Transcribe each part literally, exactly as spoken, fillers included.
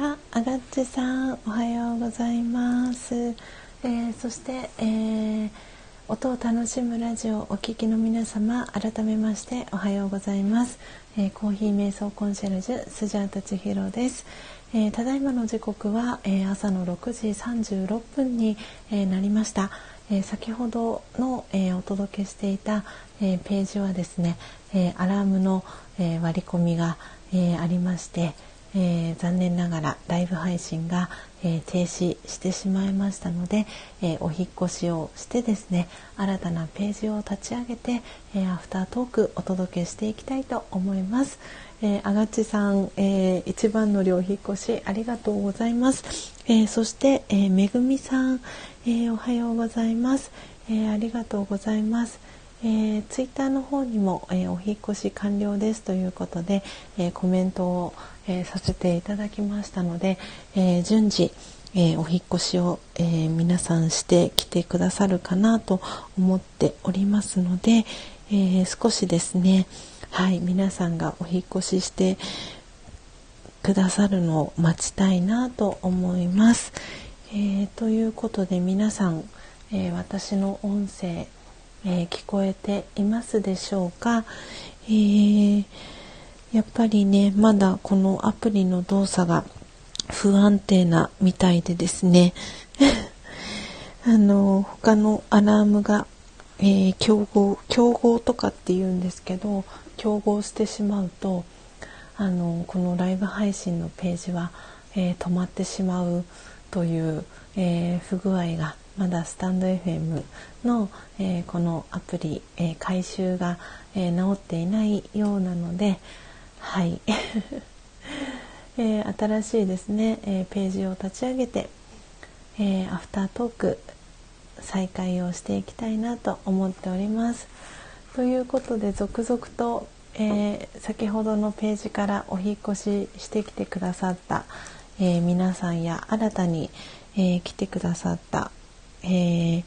あ、あがっちさんおはようございます、えー、そして、えー、音を楽しむラジオお聞きの皆様、改めましておはようございます、えー、コーヒー瞑想コンシェルジュスジャータ千尋です。えー、ただいまの時刻は、えー、朝のろくじさんじゅうろっぷんに、えー、なりました。えー、先ほどの、えー、お届けしていた、えー、ページはですね、えー、アラームの、えー、割り込みが、えー、ありまして、えー、残念ながらライブ配信が、えー、停止してしまいましたので、えー、お引越しをしてですね、新たなページを立ち上げて、えー、アフタートークお届けしていきたいと思います。えー、あがっちさん、えー、一番乗りお引越しありがとうございます。えー、そして、えー、めぐみさん、えー、おはようございます、えー、ありがとうございます。えー、ツイッターの方にも、えー、お引越し完了ですということで、えー、コメントを、えー、させていただきましたので、えー、順次、えー、お引越しを、えー、皆さんしてきてくださるかなと思っておりますので、えー、少しですね、はい、皆さんがお引越ししてくださるのを待ちたいなと思います。えー、ということで皆さん、えー、私の音声、えー、聞こえていますでしょうか。えー、やっぱりね、まだこのアプリの動作が不安定なみたいでですねあの他のアラームが、えー、競合競合とかっていうんですけど、競合してしまうとあのこのライブ配信のページは、えー、止まってしまうという、えー、不具合がまだスタンド エフエム の、えー、このアプリ、えー、回収が、えー、治っていないようなので、はい、えー、新しいですね、えー、ページを立ち上げて、えー、アフタートーク再開をしていきたいなと思っております。ということで続々と、えー、先ほどのページからお引越ししてきてくださった、えー、皆さんや新たに、えー、来てくださった、えー、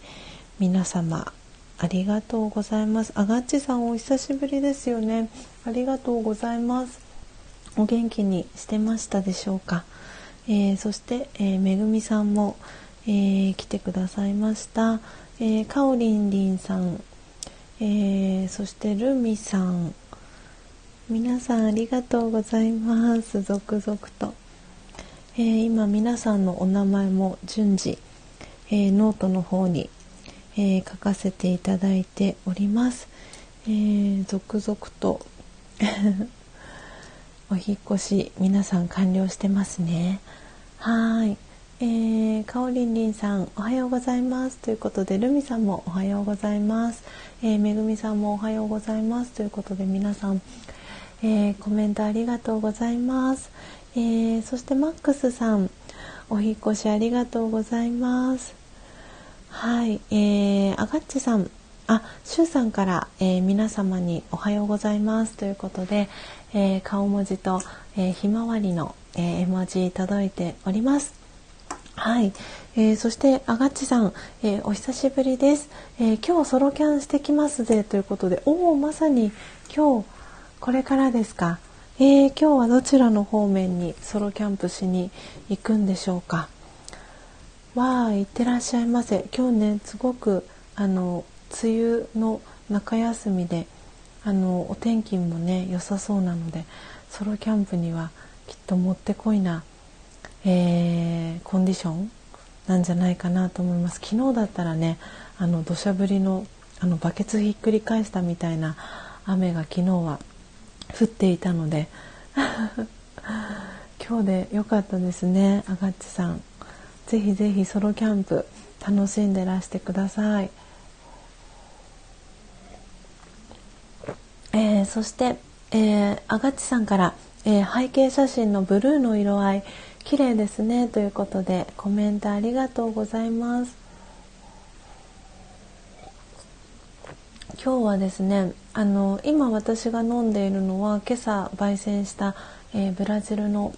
皆様ありがとうございます。あがっちさんお久しぶりですよね。ありがとうございます。お元気にしてましたでしょうか。えー、そして、えー、めぐみさんも、えー、来てくださいました。えー、かおりんりんさん、えー、そしてるみさん、皆さんありがとうございます。続々と、えー、今皆さんのお名前も順次、えー、ノートの方に、えー、書かせていただいております。えー、続々とお引越し皆さん完了してますね。はい、えー、かおりんりんさんおはようございますということで、るみさんもおはようございます。えー、めぐみさんもおはようございますということで、皆さん、えー、コメントありがとうございます。えー、そしてマックスさんお引越しありがとうございます。はい、えー、あがっちさん、あ、しゅうさんから、えー、皆様におはようございますということで、えー、顔文字と、えー、ひまわりの、えー、絵文字届いております。はい、えー、そしてあがっちさん、えー、お久しぶりです、えー、今日ソロキャンしてきますぜということで、おお、まさに今日これからですか。えー、今日はどちらの方面にソロキャンプしに行くんでしょうか。わー、いってらっしゃいませ。今日ね、すごくあの梅雨の中休みで、あのお天気もね良さそうなので、ソロキャンプにはきっともってこいな、えー、コンディションなんじゃないかなと思います。昨日だったらね、あの土砂降りのあのバケツひっくり返したみたいな雨が昨日は降っていたので今日で良かったですね。あがっちさん、ぜひぜひソロキャンプ楽しんでらしてください。えー、そして、えー、あがっちさんから、えー、背景写真のブルーの色合い綺麗ですねということで、コメントありがとうございます。今日はですね、あの今私が飲んでいるのは今朝焙煎した、えー、ブラジルの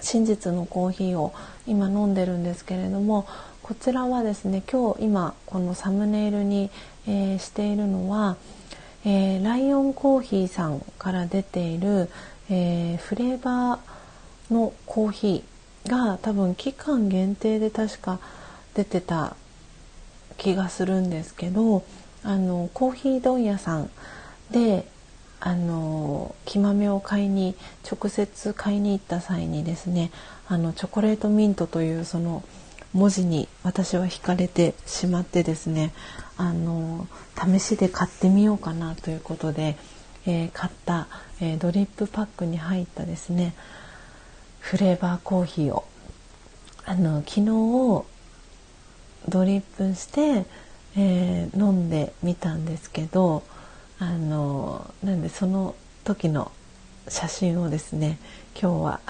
真実のコーヒーを今飲んでるんですけれども、こちらはですね、今日今このサムネイルに、えー、しているのは、えー、ライオンコーヒーさんから出ている、えー、フレーバーのコーヒが多分期間限定で確か出てた気がするんですけど、あのコーヒー問屋さんであの木豆を買いに直接買いに行った際にですね、あのチョコレートミントというその文字に私は惹かれてしまってですね、あの試しで買ってみようかなということで、えー、買った、えー、ドリップパックに入ったですねフレーバーコーヒーをあの昨日ドリップして、えー、飲んでみたんですけど、あのなんでその時の写真をですね今日は、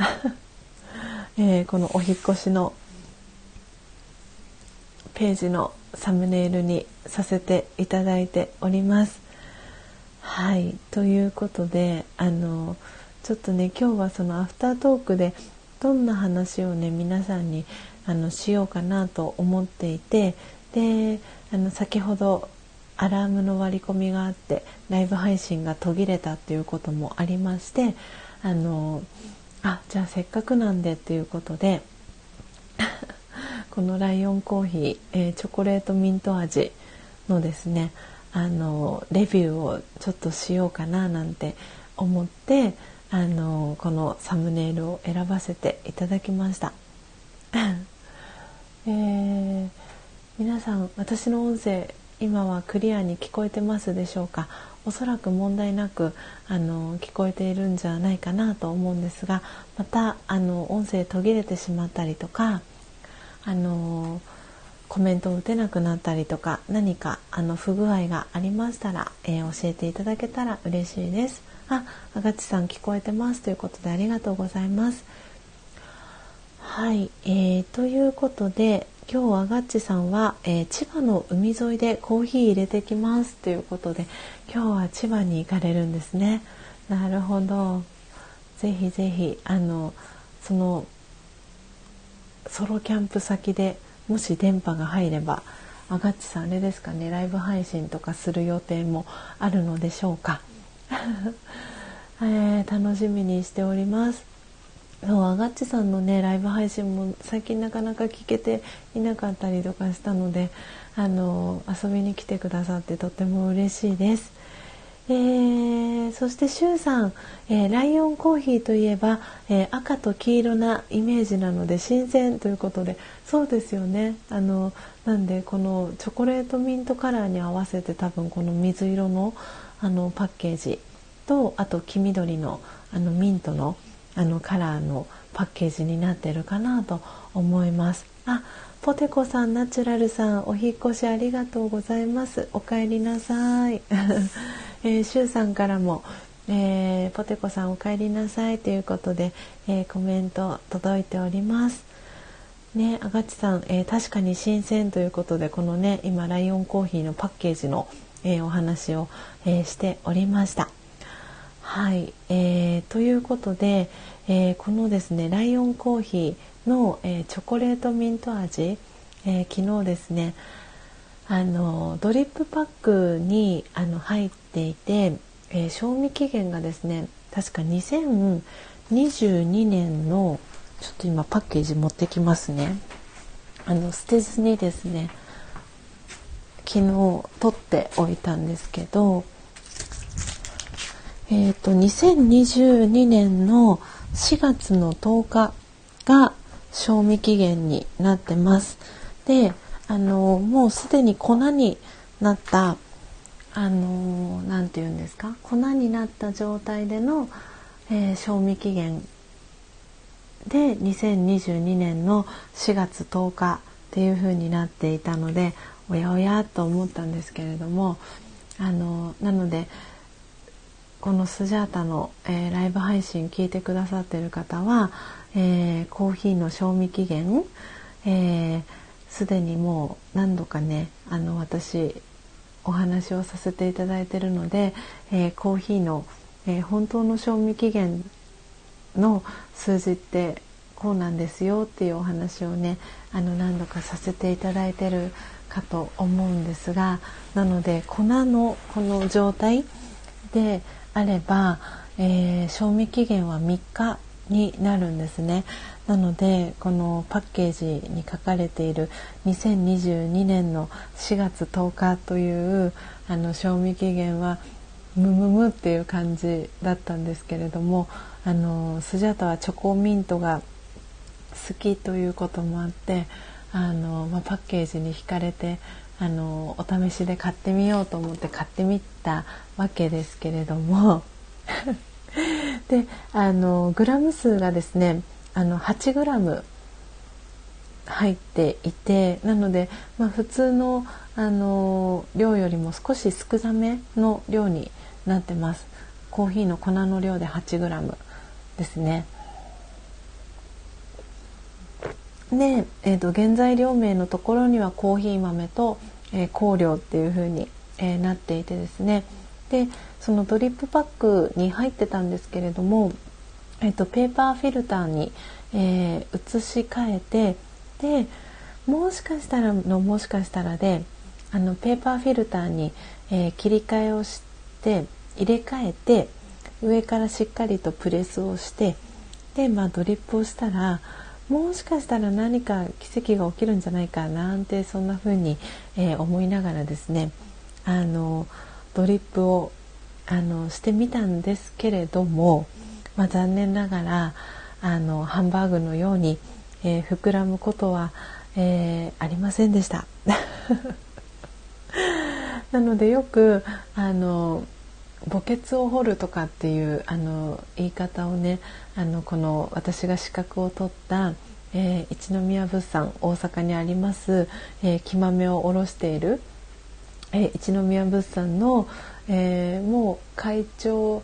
えー、このお引っ越しのページのサムネイルにさせていただいております。はい、ということであのちょっとね今日はそのアフタートークでどんな話をね皆さんにあのしようかなと思っていて、であの先ほどアラームの割り込みがあってライブ配信が途切れたっていうこともありまして、あのあじゃあせっかくなんでということでこのライオンコーヒー、えー、チョコレートミント味のですねあのレビューをちょっとしようかななんて思ってあのこのサムネイルを選ばせていただきました、えー、皆さん私の音声今はクリアに聞こえてますでしょうか。おそらく問題なくあの聞こえているんじゃないかなと思うんですが、またあの音声途切れてしまったりとかあのコメントを打てなくなったりとか何かあの不具合がありましたら、えー、教えていただけたら嬉しいです。あ、あがちさん聞こえてますということでありがとうございます。はい、えー、ということで今日あがちさんは、えー、千葉の海沿いでコーヒー入れてきますということで今日は千葉に行かれるんですね。なるほど、ぜひぜひあのそのソロキャンプ先でもし電波が入ればあがっちさんあれですかねライブ配信とかする予定もあるのでしょうか、えー、楽しみにしております。そうあがっちさんのねライブ配信も最近なかなか聞けていなかったりとかしたのであの遊びに来てくださってとても嬉しいです。えー、そしてシュウさん、えー、ライオンコーヒーといえば、えー、赤と黄色なイメージなので新鮮ということで、そうですよね。あのなんでこのチョコレートミントカラーに合わせて多分この水色の、あのパッケージとあと黄緑の、あのミントの、あのカラーのパッケージになってるかなと思います。あ、ポテコさん、ナチュラルさん、お引越しありがとうございます。お帰りなさいえー、シュウさんからも、えー、ポテコさんお帰りなさいということで、えー、コメント届いておりますね。あがちさん、えー、確かに新鮮ということでこのね今ライオンコーヒーのパッケージの、えー、お話を、えー、しておりました。はい、えー、ということで、えー、このですねライオンコーヒーの、えー、チョコレートミント味、えー、昨日ですねあのドリップパックにあの入っていて、えー、賞味期限がですね確かにせんにじゅうにねんのちょっと今パッケージ持ってきますね。あの捨てずにですね昨日取っておいたんですけど、えーとにせんにじゅうにねんのしがつのとおかが賞味期限になってます。であのもうすでに粉になったあのなんていうんですか粉になった状態での、えー、賞味期限でにせんにじゅうにねんのしがつとおかっていう風になっていたのでおやおやと思ったんですけれども、あのなのでこのスジャータの、えー、ライブ配信聞いてくださっている方は、えー、コーヒーの賞味期限、えーすでにもう何度かねあの私お話をさせていただいているので、えー、コーヒーの、えー、本当の賞味期限の数字ってこうなんですよっていうお話をねあの何度かさせていただいているかと思うんですが、なので粉のこの状態であれば、えー、賞味期限はみっかになるんですね。なのでこのパッケージに書かれているにせんにじゅうにねんのしがつとおかというあの賞味期限はムムムっていう感じだったんですけれども、あのスジャータはチョコミントが好きということもあってあの、まあ、パッケージに惹かれてあのお試しで買ってみようと思って買ってみたわけですけれどもであのグラム数がですねあのはちグラム入っていて、なので、まあ、普通の、あの量よりも少し少なめの量になってます。コーヒーの粉の量ではちグラムですね。で、えーと、原材料名のところにはコーヒー豆と、えー、香料っていう風に、えー、なっていてですね、でそのドリップパックに入ってたんですけれども、えーと、ペーパーフィルターに、えー、移し替えて、でもしかしたらのもしかしたらであのペーパーフィルターに、えー、切り替えをして入れ替えて上からしっかりとプレスをしてで、まあ、ドリップをしたらもしかしたら何か奇跡が起きるんじゃないかなんてそんな風に、えー、思いながらですねあのドリップをあのしてみたんですけれども、まあ、残念ながらあのハンバーグのように、えー、膨らむことは、えー、ありませんでしたなのでよくあの墓穴を掘るとかっていうあの言い方をねあのこの私が資格を取った、えー、一宮物産大阪にあります、えー、木豆を卸している、えー、一宮物産の、えー、もう会長、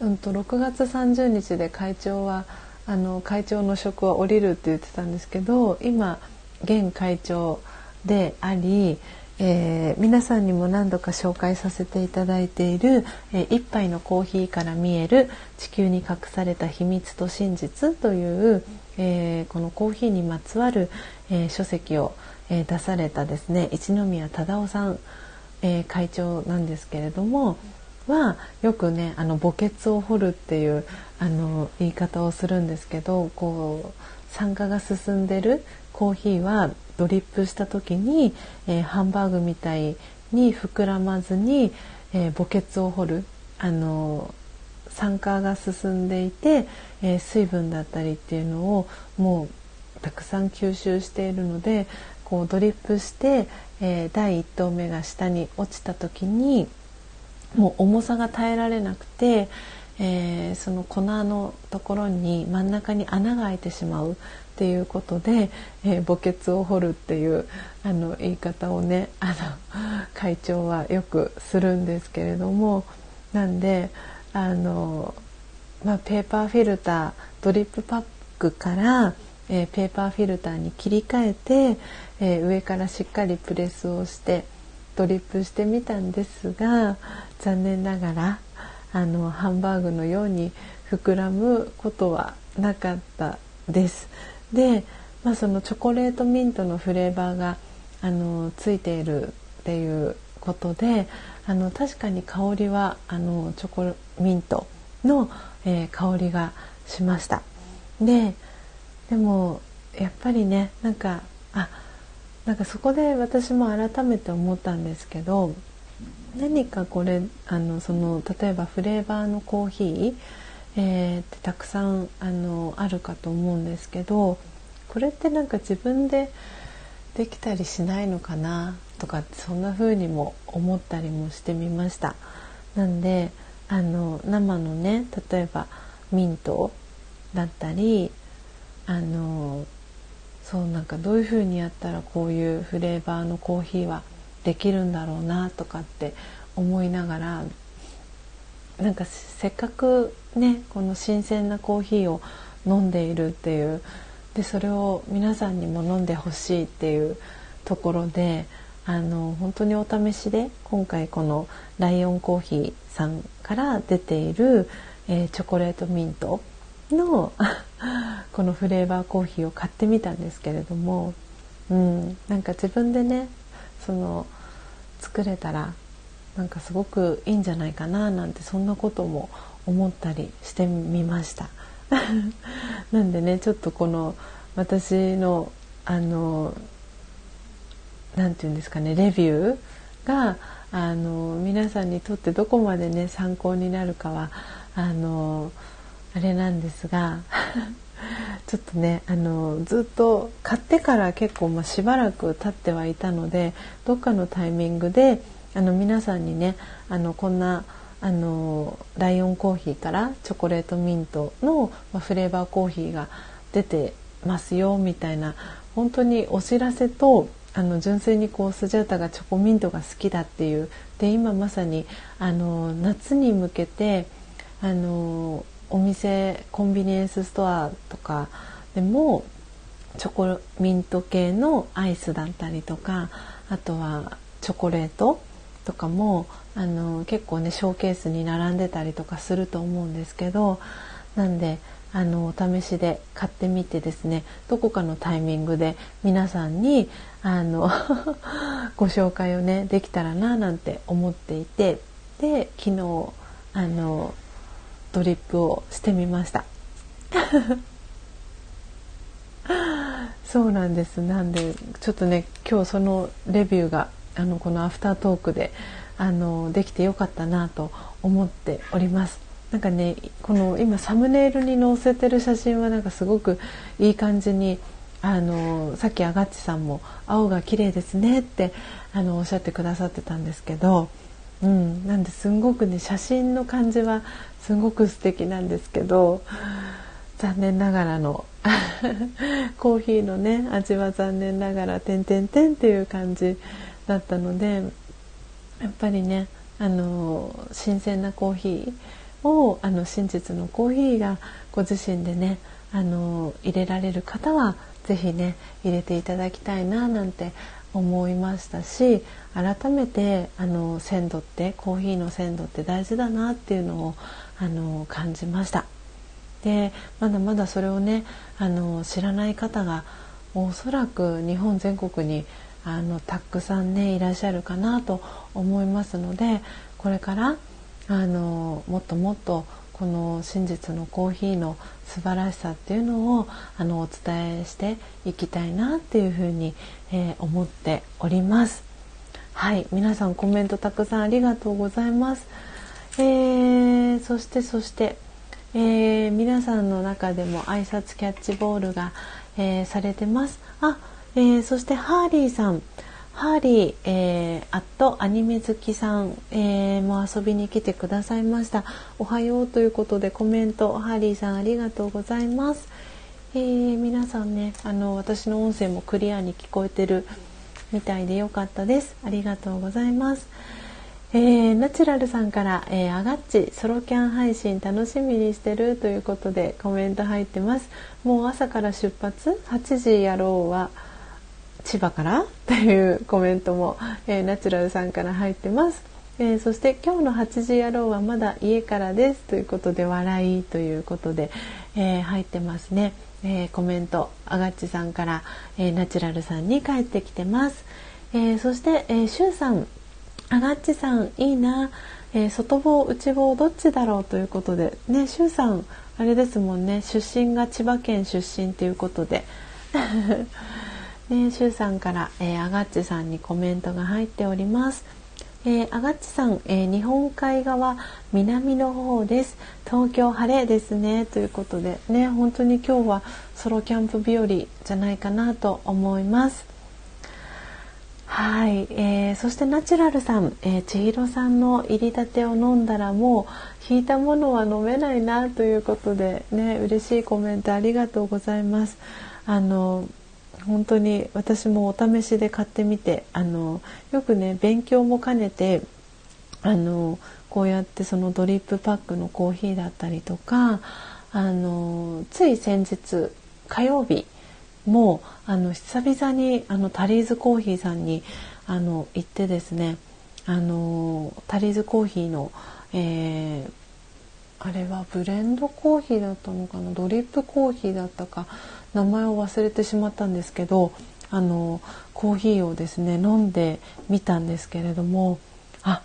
うん、とろくがつさんじゅうにちで会長はあの会長の職は降りるって言ってたんですけど、今現会長であり、えー、皆さんにも何度か紹介させていただいている、えー、一杯のコーヒーから見える地球に隠された秘密と真実という、えー、このコーヒーにまつわる、えー、書籍を、えー、出されたですね一宮忠夫さん、えー、会長なんですけれどもはよくねあの墓穴を掘るっていうあの言い方をするんですけど、こう酸化が進んでるコーヒーはドリップした時に、えー、ハンバーグみたいに膨らまずに、えー、墓穴を掘る、あのー、酸化が進んでいて、えー、水分だったりっていうのをもうたくさん吸収しているので、こうドリップして、えー、第一投目が下に落ちた時にもう重さが耐えられなくて、えー、その粉のところに真ん中に穴が開いてしまうっていうことで、えー、墓穴を掘るっていうあの言い方をねあの会長はよくするんですけれども、なんであの、まあ、ペーパーフィルタードリップパックから、えー、ペーパーフィルターに切り替えて、えー、上からしっかりプレスをしてドリップしてみたんですが、残念ながらあのハンバーグのように膨らむことはなかったです。で、まあ、そのチョコレートミントのフレーバーがあのついているっていうことで、あの確かに香りはあのチョコミントの、えー、香りがしました。で、でもやっぱりねなんかあなんかそこで私も改めて思ったんですけど、何かこれあのその例えばフレーバーのコーヒー、えー、ってたくさん あの、あるかと思うんですけど、これってなんか自分でできたりしないのかなとかそんな風にも思ったりもしてみました。なんであの生のね例えばミントだったりあのそうなんかどういう風にやったらこういうフレーバーのコーヒーはできるんだろうなとかって思いながら、なんかせっかくねこの新鮮なコーヒーを飲んでいるっていうで、それを皆さんにも飲んでほしいっていうところで、あの本当にお試しで今回このライオンコーヒーさんから出ている、えー、チョコレートミントのこのフレーバーコーヒーを買ってみたんですけれども、うん、なんか自分でねその作れたらなんかすごくいいんじゃないかななんてそんなことも思ったりしてみました。なんでね、ちょっとこの私のあのなんていうんですかね、レビューがあの皆さんにとってどこまでね参考になるかはあのあれなんですがちょっとねあのずっと買ってから結構、まあ、しばらく経ってはいたので、どっかのタイミングであの皆さんにねあのこんなあのライオンコーヒーからチョコレートミントの、まあ、フレーバーコーヒーが出てますよみたいな、本当にお知らせとあの純粋にこうスジャータがチョコミントが好きだっていうで、今まさにあの夏に向けてあのお店コンビニエンスストアとかでもチョコミント系のアイスだったりとか、あとはチョコレートとかもあの結構ねショーケースに並んでたりとかすると思うんですけど、なんであのお試しで買ってみてですね、どこかのタイミングで皆さんにあのご紹介をねできたらななんて思っていて、で昨日あのドリップをしてみましたそうなんです。なんでちょっとね今日そのレビューがあのこのアフタートークであのできてよかったなと思っております。なんかねこの今サムネイルに載せてる写真はなんかすごくいい感じにあのさっきあがっちさんも青が綺麗ですねってあのおっしゃってくださってたんですけど、うん、なんですんごくね写真の感じはすごく素敵なんですけど、残念ながらのコーヒーのね味は残念ながらてんてんてんっていう感じだったので、やっぱりねあの新鮮なコーヒーをあの真実のコーヒーがご自身でねあの入れられる方はぜひね入れていただきたいななんて思いましたし、改めてあの鮮度ってコーヒーの鮮度って大事だなっていうのをあの感じました。でまだまだそれをねあの知らない方がおそらく日本全国にあのたくさんねいらっしゃるかなと思いますので、これからあのもっともっとこの真実のコーヒーの素晴らしさっていうのをあのお伝えしていきたいなっていうふうに、えー、思っております。はい、皆さんコメントたくさんありがとうございます。えー、そしてそして、えー、皆さんの中でも挨拶キャッチボールが、えー、されてます。あ、えー、そしてハーリーさん、ハーリー、えー、あっとアニメ好きさん、えー、も遊びに来てくださいました。おはようということでコメント、ハーリーさんありがとうございます。えー、皆さんね、あの私の音声もクリアに聞こえてるみたいでよかったです。ありがとうございます。えー、ナチュラルさんから、えー、あがっちソロキャン配信楽しみにしてるということでコメント入ってます。もう朝から出発はちじやろうは千葉からというコメントも、えー、ナチュラルさんから入ってます。えー、そして今日のはちじ野郎はまだ家からですということで笑いということで、えー、入ってますね。えー、コメントあがっちさんから、えー、ナチュラルさんに返ってきてます。えー、そして、えー、しゅうさん、あがっちさんいいな、えー、外房内房どっちだろうということでね、しゅうさんあれですもんね、出身が千葉県出身ということでね、シュウさんから、えー、あがっちさんにコメントが入っております。えー、あがっちさん、えー、日本海側南の方です、東京晴れですねということでね、本当に今日はソロキャンプ日和じゃないかなと思います。はい、えー、そしてナチュラルさん、えー、千尋さんの入りたてを飲んだらもう引いたものは飲めないなということでね、嬉しいコメントありがとうございます。あの本当に私もお試しで買ってみて、あのよくね勉強も兼ねてあのこうやってそのドリップパックのコーヒーだったりとか、あのつい先日火曜日もあの久々にあのタリーズコーヒーさんにあの行ってですね、あのタリーズコーヒーの、えー、あれはブレンドコーヒーだったのかな、ドリップコーヒーだったか、名前を忘れてしまったんですけど、あのコーヒーをですね飲んでみたんですけれども、あ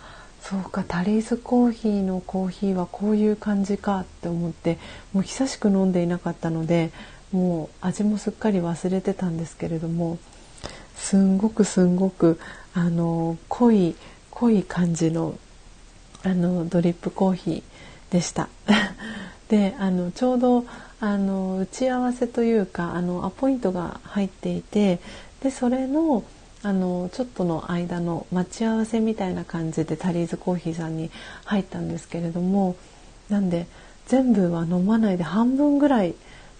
そうか、タリーズコーヒーのコーヒーはこういう感じかって思って、もう久しく飲んでいなかったのでもう味もすっかり忘れてたんですけれども、すんごくすんごくあの濃い濃い感じのあのドリップコーヒーでしたであのちょうどあの打ち合わせというかあのアポイントが入っていて、でそれのあのちょっとの間の待ち合わせみたいな感じでタリーズコーヒーさんに入ったんですけれども、なんで全部は飲まないで半分ぐらい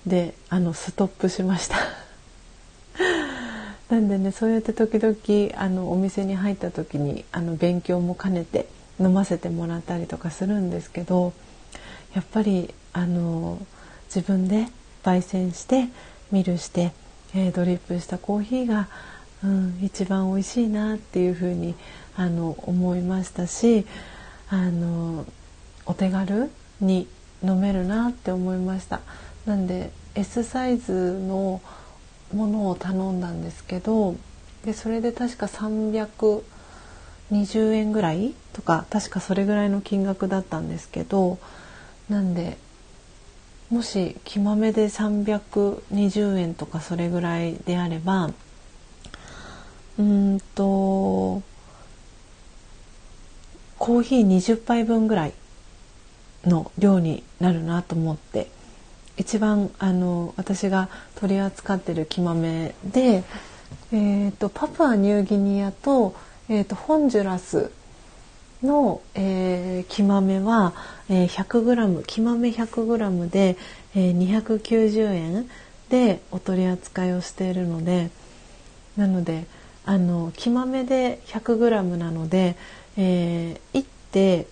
であのストップしましたなんでね、そうやって時々あのお店に入った時にあの勉強も兼ねて飲ませてもらったりとかするんですけど、やっぱりあの自分で焙煎してミルして、えー、ドリップしたコーヒーがうん、一番美味しいなっていうふうにあの思いましたし、あのお手軽に飲めるなって思いました。なんで S サイズのものを頼んだんですけど、でそれで確かさんびゃくにじゅうえんぐらいとか、確かそれぐらいの金額だったんですけど、なんでもしきまめでさんびゃくにじゅうえんとかそれぐらいであれば、うんとコーヒーにじゅっぱいぶんぐらいの量になるなと思って、一番あの私が取り扱ってる生豆で、えー、とパプアニューギニア と,、えー、とホンジュラスの、えー、生豆は、えー、ひゃくグラム 生豆 ひゃくグラム で、えー、にひゃくきゅうじゅうえんでお取り扱いをしているので、なのであの生豆で ひゃくグラム なので、えー、いって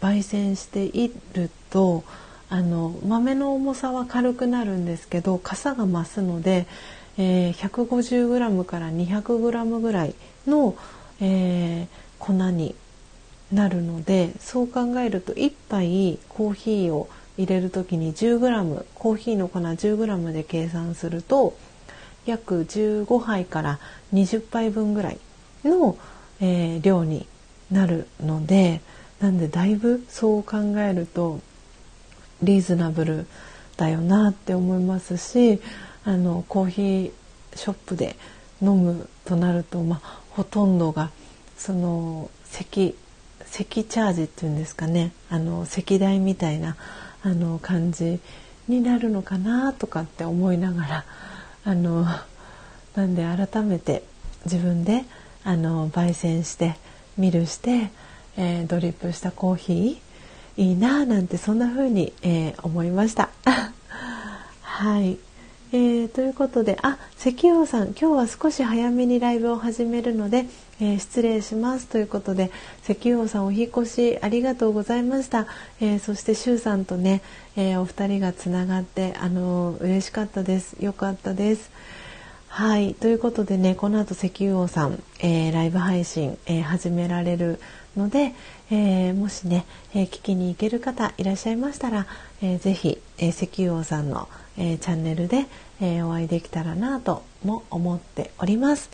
焙煎しているとあの豆の重さは軽くなるんですけど、かさが増すので、えー、ひゃくごじゅうグラム から にひゃくグラム ぐらいの、えー、粉になるので、そう考えるといっぱいコーヒーを入れるときに じゅうグラム コーヒーの粉 じゅうグラム で計算すると約じゅうごはいからにじゅっぱいぶんぐらいの、えー、量になるので、なんでだいぶそう考えるとリーズナブルだよなって思いますし、あのコーヒーショップで飲むとなると、まあ、ほとんどがその咳咳チャージっていうんですかね、あの咳代みたいなあの感じになるのかなとかって思いながら、あのなんで改めて自分であの焙煎してミルして、えー、ドリップしたコーヒーいいなぁなんて、そんな風に、えー、思いましたはい、えー、ということで、あ、関陽さん今日は少し早めにライブを始めるので、えー、失礼しますということで、関陽さんお引越しありがとうございました、えー、そして周さんとね、えー、お二人がつながってあのー、嬉しかったです、よかったです。はい、ということでね、この後関陽さん、えー、ライブ配信、えー、始められるので、えー、もしね、えー、聞きに行ける方いらっしゃいましたら、えー、ぜひ、えー、関陽さんの、えー、チャンネルで、えー、お会いできたらなとも思っております。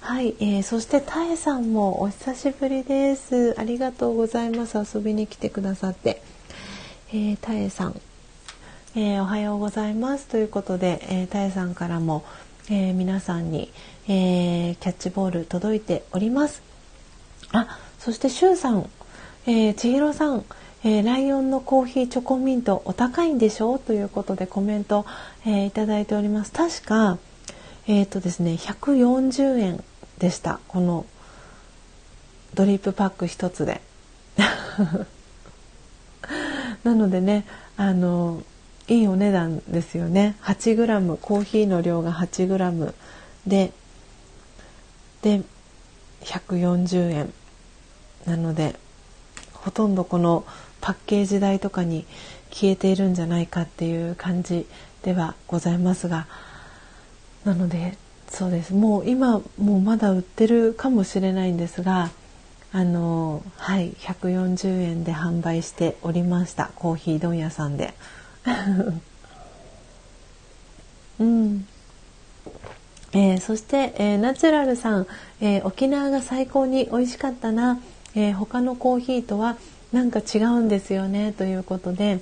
はい、えー、そしてタエさんもお久しぶりです、ありがとうございます、遊びに来てくださって。えー、タエさん、えー、おはようございますということで、えー、タエさんからも、えー、皆さんに、えー、キャッチボール届いております。あ、そしてシュウさん、えー、千尋さん、えー、ライオンのコーヒーチョコミントお高いんでしょうということでコメント、えー、いただいております。確か、えーとですね、ひゃくよんじゅうえんでした、このドリップパック一つでなのでね、あのいいお値段ですよね。 はちグラム コーヒーの量が はちグラム ででひゃくよんじゅうえんなので、ほとんどこのパッケージ代とかに消えているんじゃないかっていう感じではございますが、なのでそうです、もう今もうまだ売ってるかもしれないんですが、あのはいひゃくよんじゅうえんで販売しておりました、コーヒー問屋さんでうん、えー、そして、えー、ナチュラルさん、えー、沖縄が最高に美味しかったな、えー、他のコーヒーとはなんか違うんですよねということで、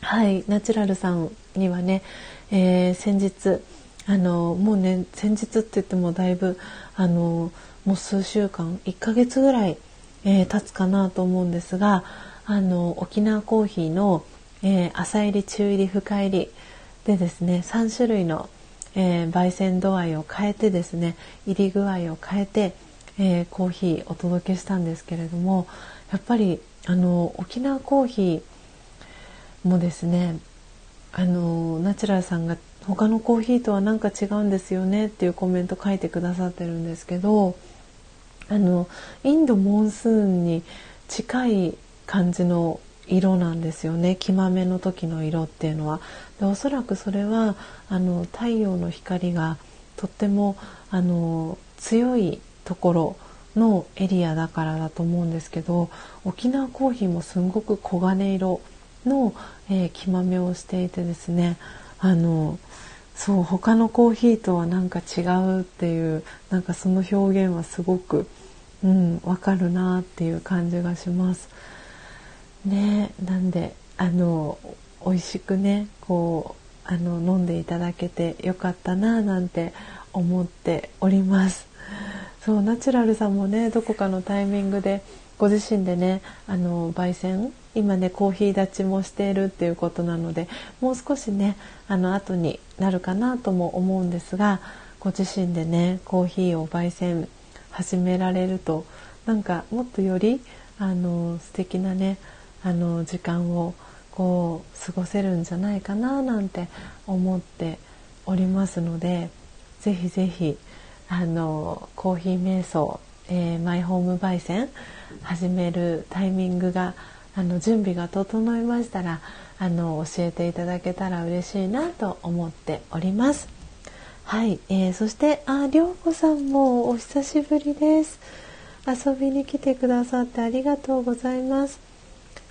はい、ナチュラルさんにはね、えー、先日あのもうね先日って言ってもだいぶあのもう数週間いっかげつぐらい、えー、経つかなと思うんですが、あの沖縄コーヒーの、えー、浅入り中入り深入りでですねさん種類の、えー、焙煎度合いを変えてですね入り具合を変えて、えー、コーヒーお届けしたんですけれども、やっぱりあの沖縄コーヒーもですねあのナチュラルさんが他のコーヒーとはなんか違うんですよねっていうコメント書いてくださってるんですけど、あのインドモンスーンに近い感じの色なんですよね。黄豆の時の色っていうのはで、おそらくそれはあの太陽の光がとってもあの強いところのエリアだからだと思うんですけど、沖縄コーヒーもすごく黄金色の、えー、黄豆をしていてですね、あのそう他のコーヒーとはなんか違うっていう、なんかその表現はすごく、うん、わかるなっていう感じがしますね。なんであの美味しくねこうあの飲んでいただけてよかったななんて思っております。そうナチュラルさんもねどこかのタイミングでご自身でねあの焙煎今ねコーヒー立ちもしているっていうことなので、もう少しねあの後になるかなとも思うんですが、ご自身でねコーヒーを焙煎始められるとなんかもっとよりあの素敵なねあの時間をこう過ごせるんじゃないかななんて思っておりますので、ぜひぜひあのコーヒー瞑想、えー、マイホーム焙煎始めるタイミングがあの準備が整いましたらあの教えていただけたら嬉しいなと思っております。はい、えー、そしてありょうこさんもお久しぶりです。遊びに来てくださってありがとうございます。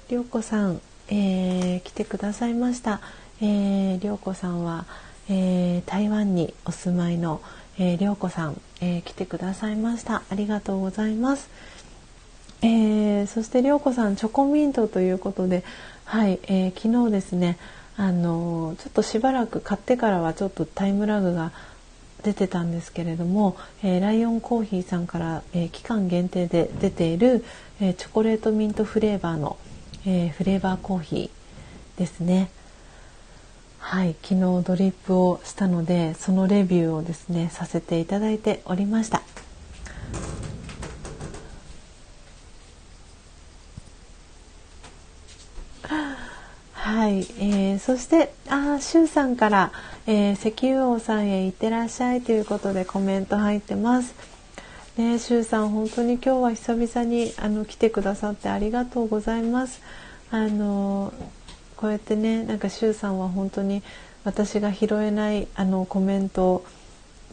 りょうこさん、えー、来てくださいました。えー、りょうこさんは、えー、台湾にお住まいの、えー、りょうこさん、えー、来てくださいました。ありがとうございます。えー、そしてりょうこさんチョコミントということで、はい、えー、昨日ですね、あのー、ちょっとしばらく買ってからはちょっとタイムラグが出てたんですけれども、えー、ライオンコーヒーさんから、えー、期間限定で出ている、えー、チョコレートミントフレーバーの、えー、フレーバーコーヒーですね。はい、昨日ドリップをしたのでそのレビューをですねさせていただいておりました。はい、えー、そしてあシュウさんから、えー、石油王さんへ行ってらっしゃいということでコメント入ってますね。シュウさん本当に今日は久々にあの来てくださってありがとうございます。あのこうやってねなんかシュウさんは本当に私が拾えないあのコメント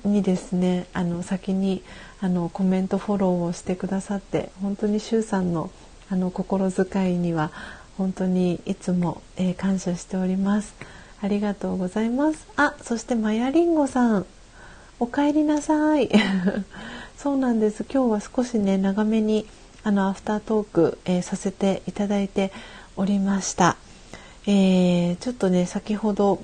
にですねあの先にあのコメントフォローをしてくださって、本当にシュウさんのあの心遣いには本当にいつも、えー、感謝しております。ありがとうございます。あ、そしてマヤリンゴさんおかえりなさいそうなんです、今日は少しね長めにあのアフタートーク、えー、させていただいておりました。えー、ちょっとね先ほど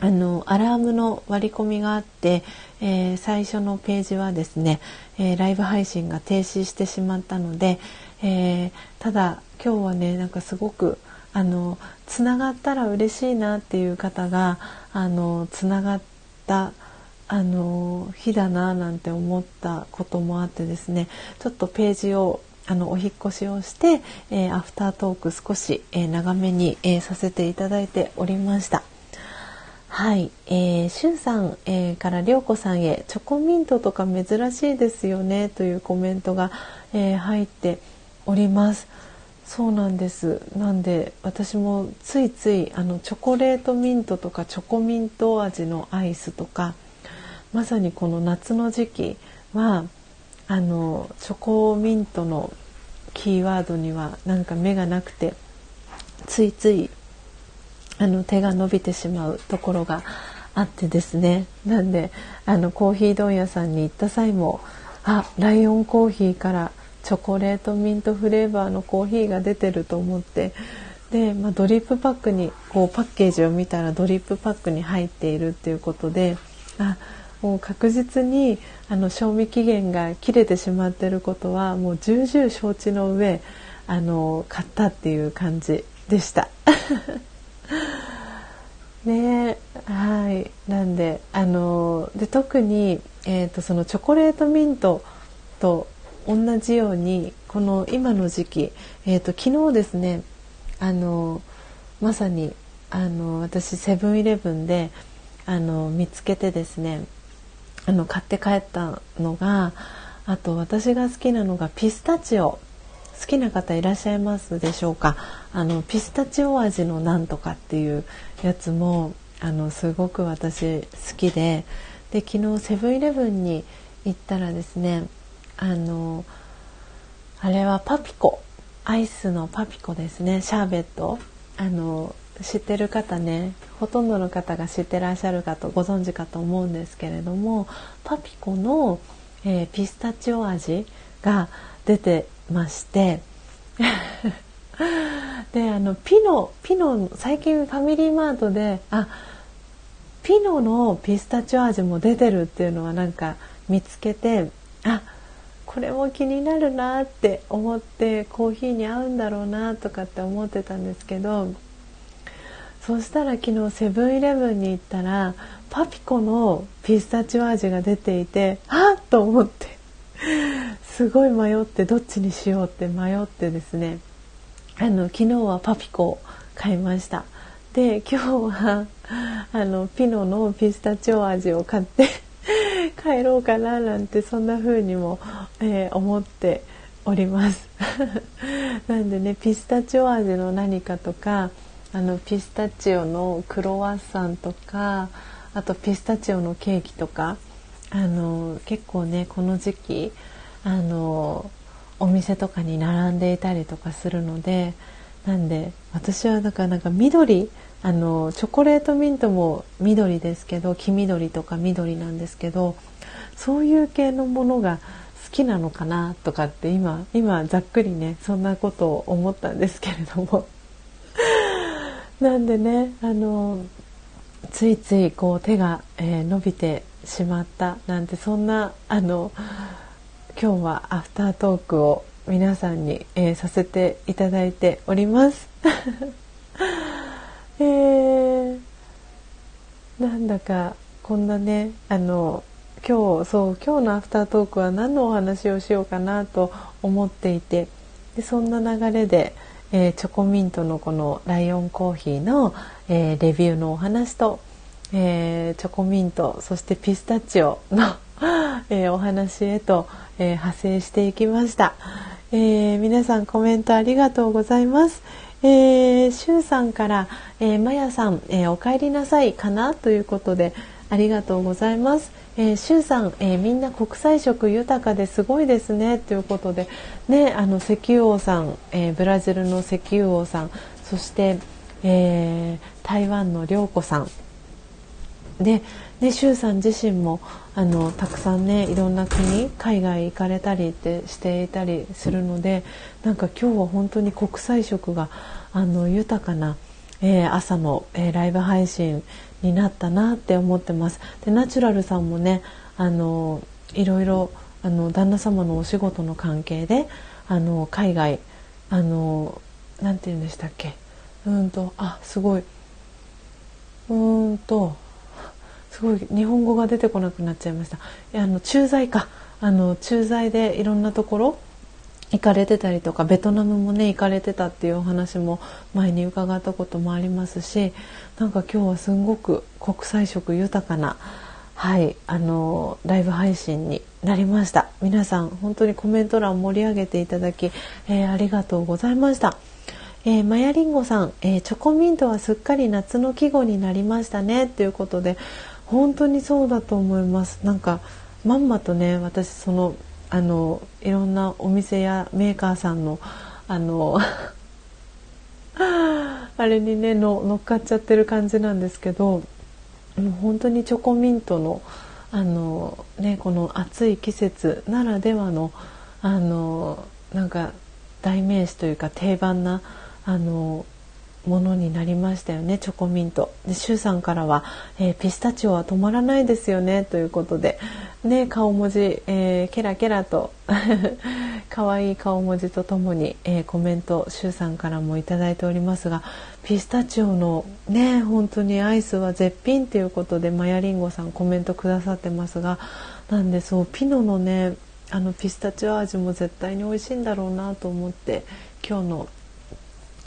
あのアラームの割り込みがあって、えー、最初のページはですね、えー、ライブ配信が停止してしまったので、えー、ただ今日はねなんかすごくあのつながったら嬉しいなっていう方があのつながったあの日だななんて思ったこともあってですね、ちょっとページをあのお引っ越しをして、えー、アフタートーク少し、えー、長めに、えー、させていただいておりました。はい、えー、シュウさん、えー、からりょうこさんへチョコミントとか珍しいですよねというコメントが、えー、入っております。そうなんです、なんで私もついついあのチョコレートミントとかチョコミント味のアイスとか、まさにこの夏の時期はあのチョコミントのキーワードにはなんか目がなくて、ついついあの手が伸びてしまうところがあってですね、なんであのコーヒー問屋さんに行った際もあライオンコーヒーからチョコレートミントフレーバーのコーヒーが出てると思って、で、まあ、ドリップパックにこうパッケージを見たらドリップパックに入っているっていうことで、あ、もう確実にあの賞味期限が切れてしまっていることはもう重々承知の上、あの買ったっていう感じでしたね、はい、なんで、あので特に、えーと、そのチョコレートミントと同じようにこの今の時期、えーと、昨日ですね、あのまさにあの私セブンイレブンであの見つけてですね、あの買って帰ったのが、あと私が好きなのがピスタチオ、好きな方いらっしゃいますでしょうか。あのピスタチオ味のなんとかっていうやつもあのすごく私好きで、で昨日セブンイレブンに行ったらですね、あのあれはパピコ、アイスのパピコですね、シャーベット、あの知ってる方ね、ほとんどの方が知ってらっしゃるかとご存知かと思うんですけれども、パピコの、えー、ピスタチオ味が出てましてで、あのピノピノ最近ファミリーマートで、あ、ピノのピスタチオ味も出てるっていうのはなんか見つけて、あ、これも気になるなって思って、コーヒーに合うんだろうなとかって思ってたんですけど、そしたら昨日セブンイレブンに行ったらパピコのピスタチオ味が出ていて、あっと思ってすごい迷って、どっちにしようって迷ってですね、あの昨日はパピコを買いました。で今日はあのピノのピスタチオ味を買って帰ろうかななんて、そんな風にも、えー、思っておりますなんでね、ピスタチオ味の何かとか、あのピスタチオのクロワッサンとか、あとピスタチオのケーキとか、あの結構ねこの時期あのお店とかに並んでいたりとかするので、なんで私はだからなんか緑、あのチョコレートミントも緑ですけど、黄緑とか緑なんですけど、そういう系のものが好きなのかなとかって、今今ざっくりねそんなことを思ったんですけれどもなんでね、あのついついこう手が、えー、伸びてしまったなんて、そんなあの今日はアフタートークを皆さんに、えー、させていただいております、えー、なんだかこんなね、あの今日そう今日のアフタートークは何のお話をしようかなと思っていて、でそんな流れで、えー、チョコミントのこのライオンコーヒーの、えー、レビューのお話と、えー、チョコミント、そしてピスタチオの、えー、お話へと、えー、派生していきました、えー、皆さんコメントありがとうございます。えー、シュウさんから、えー、マヤさん、えー、お帰りなさいかなということでありがとうございます。えー、シュウさん、えー、みんな国際色豊かですごいですねということで、ね、あの石油王さん、えー、ブラジルの石油王さん、そして、えー、台湾の涼子さんで、ね、シュウさん自身もあのたくさんねいろんな国海外行かれたりってしていたりするので、なんか今日は本当に国際色があの豊かな、えー、朝の、えー、ライブ配信になったなって思ってます。でナチュラルさんもね、あのいろいろあの旦那様のお仕事の関係であの海外、あのなんて言うんでしたっけ、うんとあすごいうんとすごい日本語が出てこなくなっちゃいました。あの駐在か、あの駐在でいろんなところ行かれてたりとか、ベトナムもね行かれてたっていうお話も前に伺ったこともありますし、なんか今日はすごく国際色豊かな、はい、あのライブ配信になりました。皆さん本当にコメント欄盛り上げていただき、えー、ありがとうございました。えー、マヤリンゴさん、えー、チョコミントはすっかり夏の季語になりましたねということで、本当にそうだと思います。なんかまんまとね、私そのあのいろんなお店やメーカーさんのあのあれにねの乗っかっちゃってる感じなんですけど、もう本当にチョコミントのあのねこの暑い季節ならではのあのなんか代名詞というか定番なあのものになりましたよね、チョコミントで。シュウさんからは、えー、ピスタチオは止まらないですよねということで、ね、顔文字、えー、ケラケラと可愛い顔文字とともに、えー、コメントシュウさんからもいただいておりますが、ピスタチオのね本当にアイスは絶品ということでマヤリンゴさんコメントくださってますが、なんでそうピノのねあのピスタチオ味も絶対に美味しいんだろうなと思って、今日の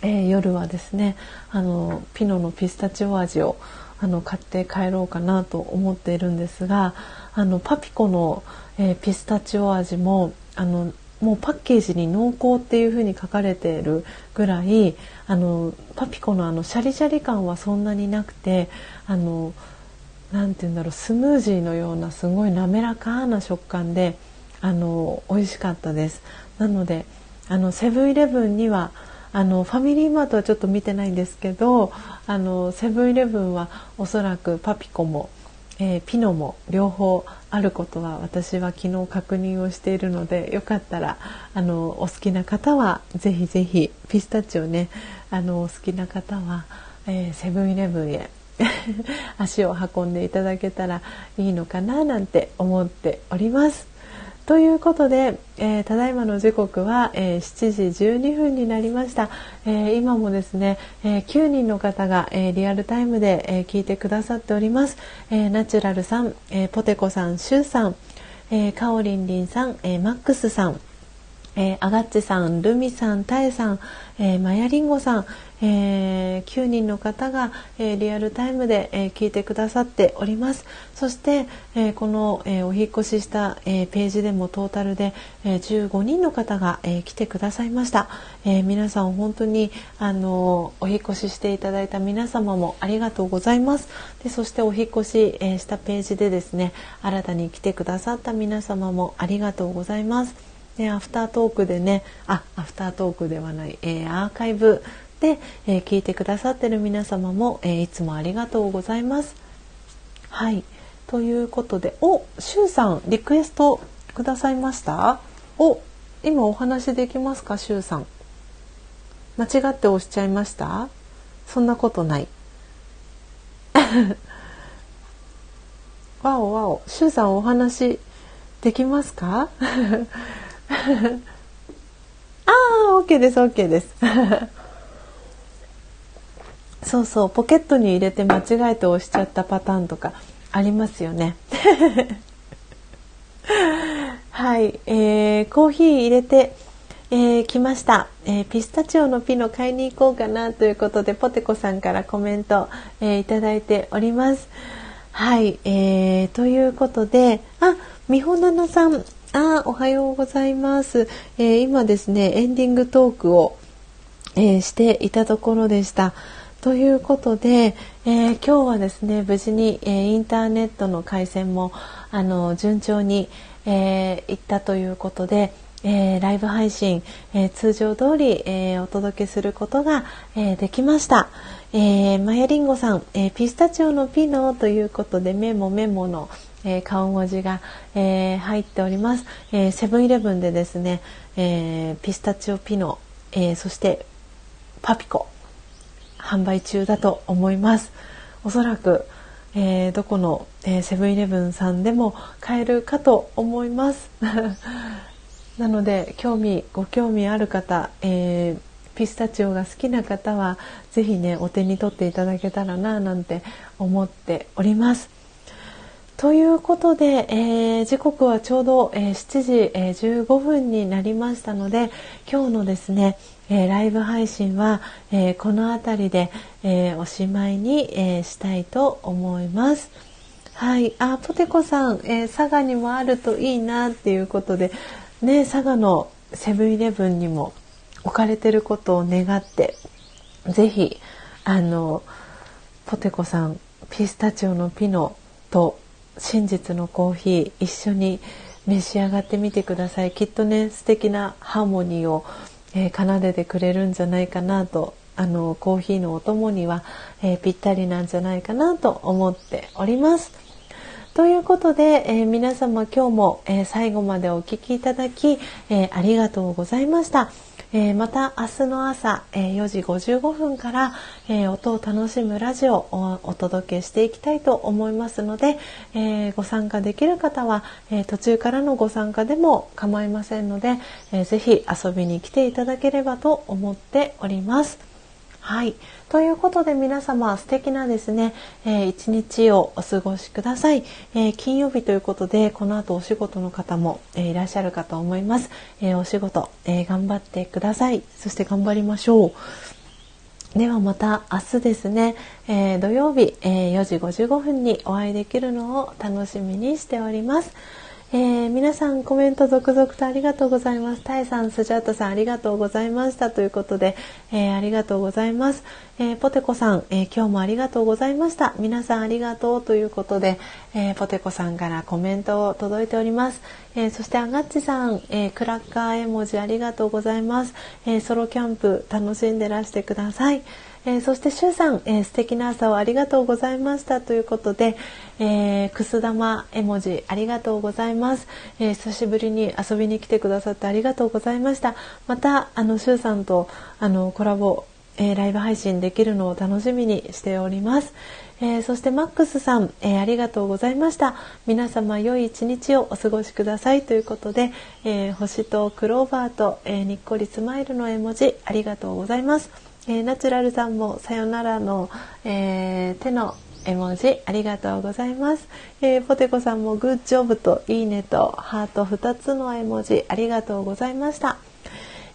えー、夜はですねあのピノのピスタチオ味をあの買って帰ろうかなと思っているんですが、あのパピコの、えー、ピスタチオ味もあのもうパッケージに濃厚っていう風に書かれているぐらい、あのパピコのあのシャリシャリ感はそんなになくて、あのなんていうんだろう、スムージーのようなすごい滑らかな食感であの美味しかったです。なのであのセブンイレブンにはあのファミリーマートはちょっと見てないんですけど、あのセブンイレブンはおそらくパピコも、えー、ピノも両方あることは私は昨日確認をしているので、よかったらあのお好きな方はぜひぜひピスタチオね、あのお好きな方は、えー、セブンイレブンへ足を運んでいただけたらいいのかななんて思っております。ということで、えー、ただいまの時刻は、えー、しちじじゅうにふんになりました。えー、今もですね、えー、きゅうにんの方が、えー、リアルタイムで、えー、聞いてくださっております。えー、ナチュラルさん、えー、ポテコさん、シュウさん、えー、カオリンリンさん、えー、マックスさん、えー、アガッチさん、ルミさん、タエさん、えー、マヤリンゴさん、えー、きゅうにんの方が、えー、リアルタイムで、えー、聞いてくださっております。そして、えー、この、えー、お引越しした、えー、ページでもトータルで、えー、じゅうごにんの方が、えー、来てくださいました。えー、皆さん本当に、あのー、お引越ししていただいた皆様もありがとうございます。でそしてお引越し、えー、したページでですね新たに来てくださった皆様もありがとうございます。でアフタートークでねあアフタートークではない、えー、アーカイブで、えー、聞いてくださってる皆様も、えー、いつもありがとうございます。はいということで、おシュウさんリクエストくださいました。お今お話できますかシュウさん。間違って押しちゃいました。そんなことないわおわおシュウさんお話できますかあー OK です OK ですそうそうポケットに入れて間違えて押しちゃったパターンとかありますよねはい、えー、コーヒー入れて、えー、きました、えー、ピスタチオのピノ買いに行こうかなということでポテコさんからコメント、えー、いただいております。はい、えー、ということであみほななさんあおはようございます。えー、今ですねエンディングトークを、えー、していたところでした。ということで、えー、今日はですね無事に、えー、インターネットの回線もあの順調に、えー、いったということで、えー、ライブ配信、えー、通常通り、えー、お届けすることが、えー、できました。えー、マヤリンゴさん、えー、ピスタチオのピノということでメモメモの、えー、顔文字が、えー、入っております。えー、セブンイレブンでですね、えー、ピスタチオピノ、えー、そしてパピコ販売中だと思います。おそらく、えー、どこの、えー、セブンイレブンさんでも買えるかと思いますなので興味ご興味ある方、えー、ピスタチオが好きな方はぜひねお手に取っていただけたらななんて思っております。ということで、えー、時刻はちょうど、えー、しちじじゅうごふんになりましたので、今日のですねえー、ライブ配信は、えー、このあたりで、えー、おしまいに、えー、したいと思います。はい、あポテコさん、えー、佐賀にもあるといいなっていうことで、ね、佐賀のセブンイレブンにも置かれてることを願ってぜひあのポテコさんピスタチオのピノと真実のコーヒー一緒に召し上がってみてください。きっとね素敵なハーモニーをえー、奏でてくれるんじゃないかなとあのコーヒーのお供には、えー、ぴったりなんじゃないかなと思っております。ということで、えー、皆様今日も、えー、最後までお聞きいただき、えー、ありがとうございました。えー、また明日の朝、えー、よじごじゅうごふんから、えー、音を楽しむラジオをお届けしていきたいと思いますので、えー、ご参加できる方は、えー、途中からのご参加でも構いませんので、えー、ぜひ遊びに来ていただければと思っております。はい、ということで皆様素敵なですね、えー、一日をお過ごしください。えー、金曜日ということでこの後お仕事の方も、えー、いらっしゃるかと思います。えー、お仕事、えー、頑張ってください。そして頑張りましょう。ではまた明日ですね、えー、土曜日、えー、よじごじゅうごふんにお会いできるのを楽しみにしております。えー、皆さんコメント続々とありがとうございます。タイさん、スジャータさんありがとうございましたということで、えー、ありがとうございます。えー、ポテコさん、えー、今日もありがとうございました。皆さんありがとうということで、えー、ポテコさんからコメントを届いております。えー、そしてアガッチさん、えー、クラッカー絵文字ありがとうございます。えー、ソロキャンプ楽しんでらしてください。えー、そしてシュウさん、えー、素敵な朝をありがとうございましたということで、えー、くす玉絵文字ありがとうございます。えー、久しぶりに遊びに来てくださってありがとうございました。またあのシュウさんとあのコラボ、えー、ライブ配信できるのを楽しみにしております。えー、そしてマックスさん、えー、ありがとうございました。皆様良い一日をお過ごしくださいということで、えー、星とクローバーと、えー、にっこりスマイルの絵文字ありがとうございます。えー、ナチュラルさんもさよならの、えー、手の絵文字ありがとうございます。えー、ポテコさんもグッジョブといいねとハートふたつの絵文字ありがとうございました。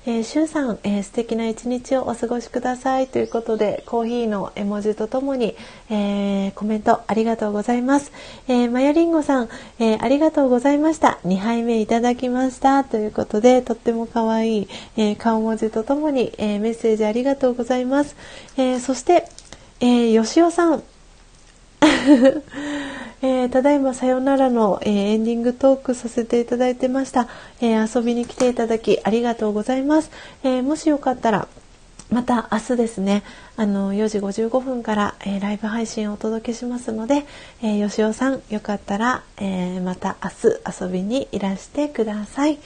えー、シュウさん、えー、素敵な一日をお過ごしくださいということでコーヒーの絵文字とともに、えー、コメントありがとうございます。えー、マヨリンゴさん、えー、ありがとうございました。にはいめいただきましたということでとっても可愛い、えー、顔文字とともに、えー、メッセージありがとうございます。えー、そして、えー、よしおさんえー、ただいまさよならの、えー、エンディングトークさせていただいてました。えー、遊びに来ていただきありがとうございます。えー、もしよかったらまた明日ですねあのよじごじゅうごふんから、えー、ライブ配信をお届けしますので、えー、吉尾さんよかったら、えー、また明日遊びにいらしてください。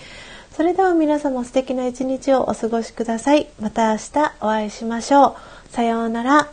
それでは皆様素敵な一日をお過ごしください。また明日お会いしましょう。さようなら。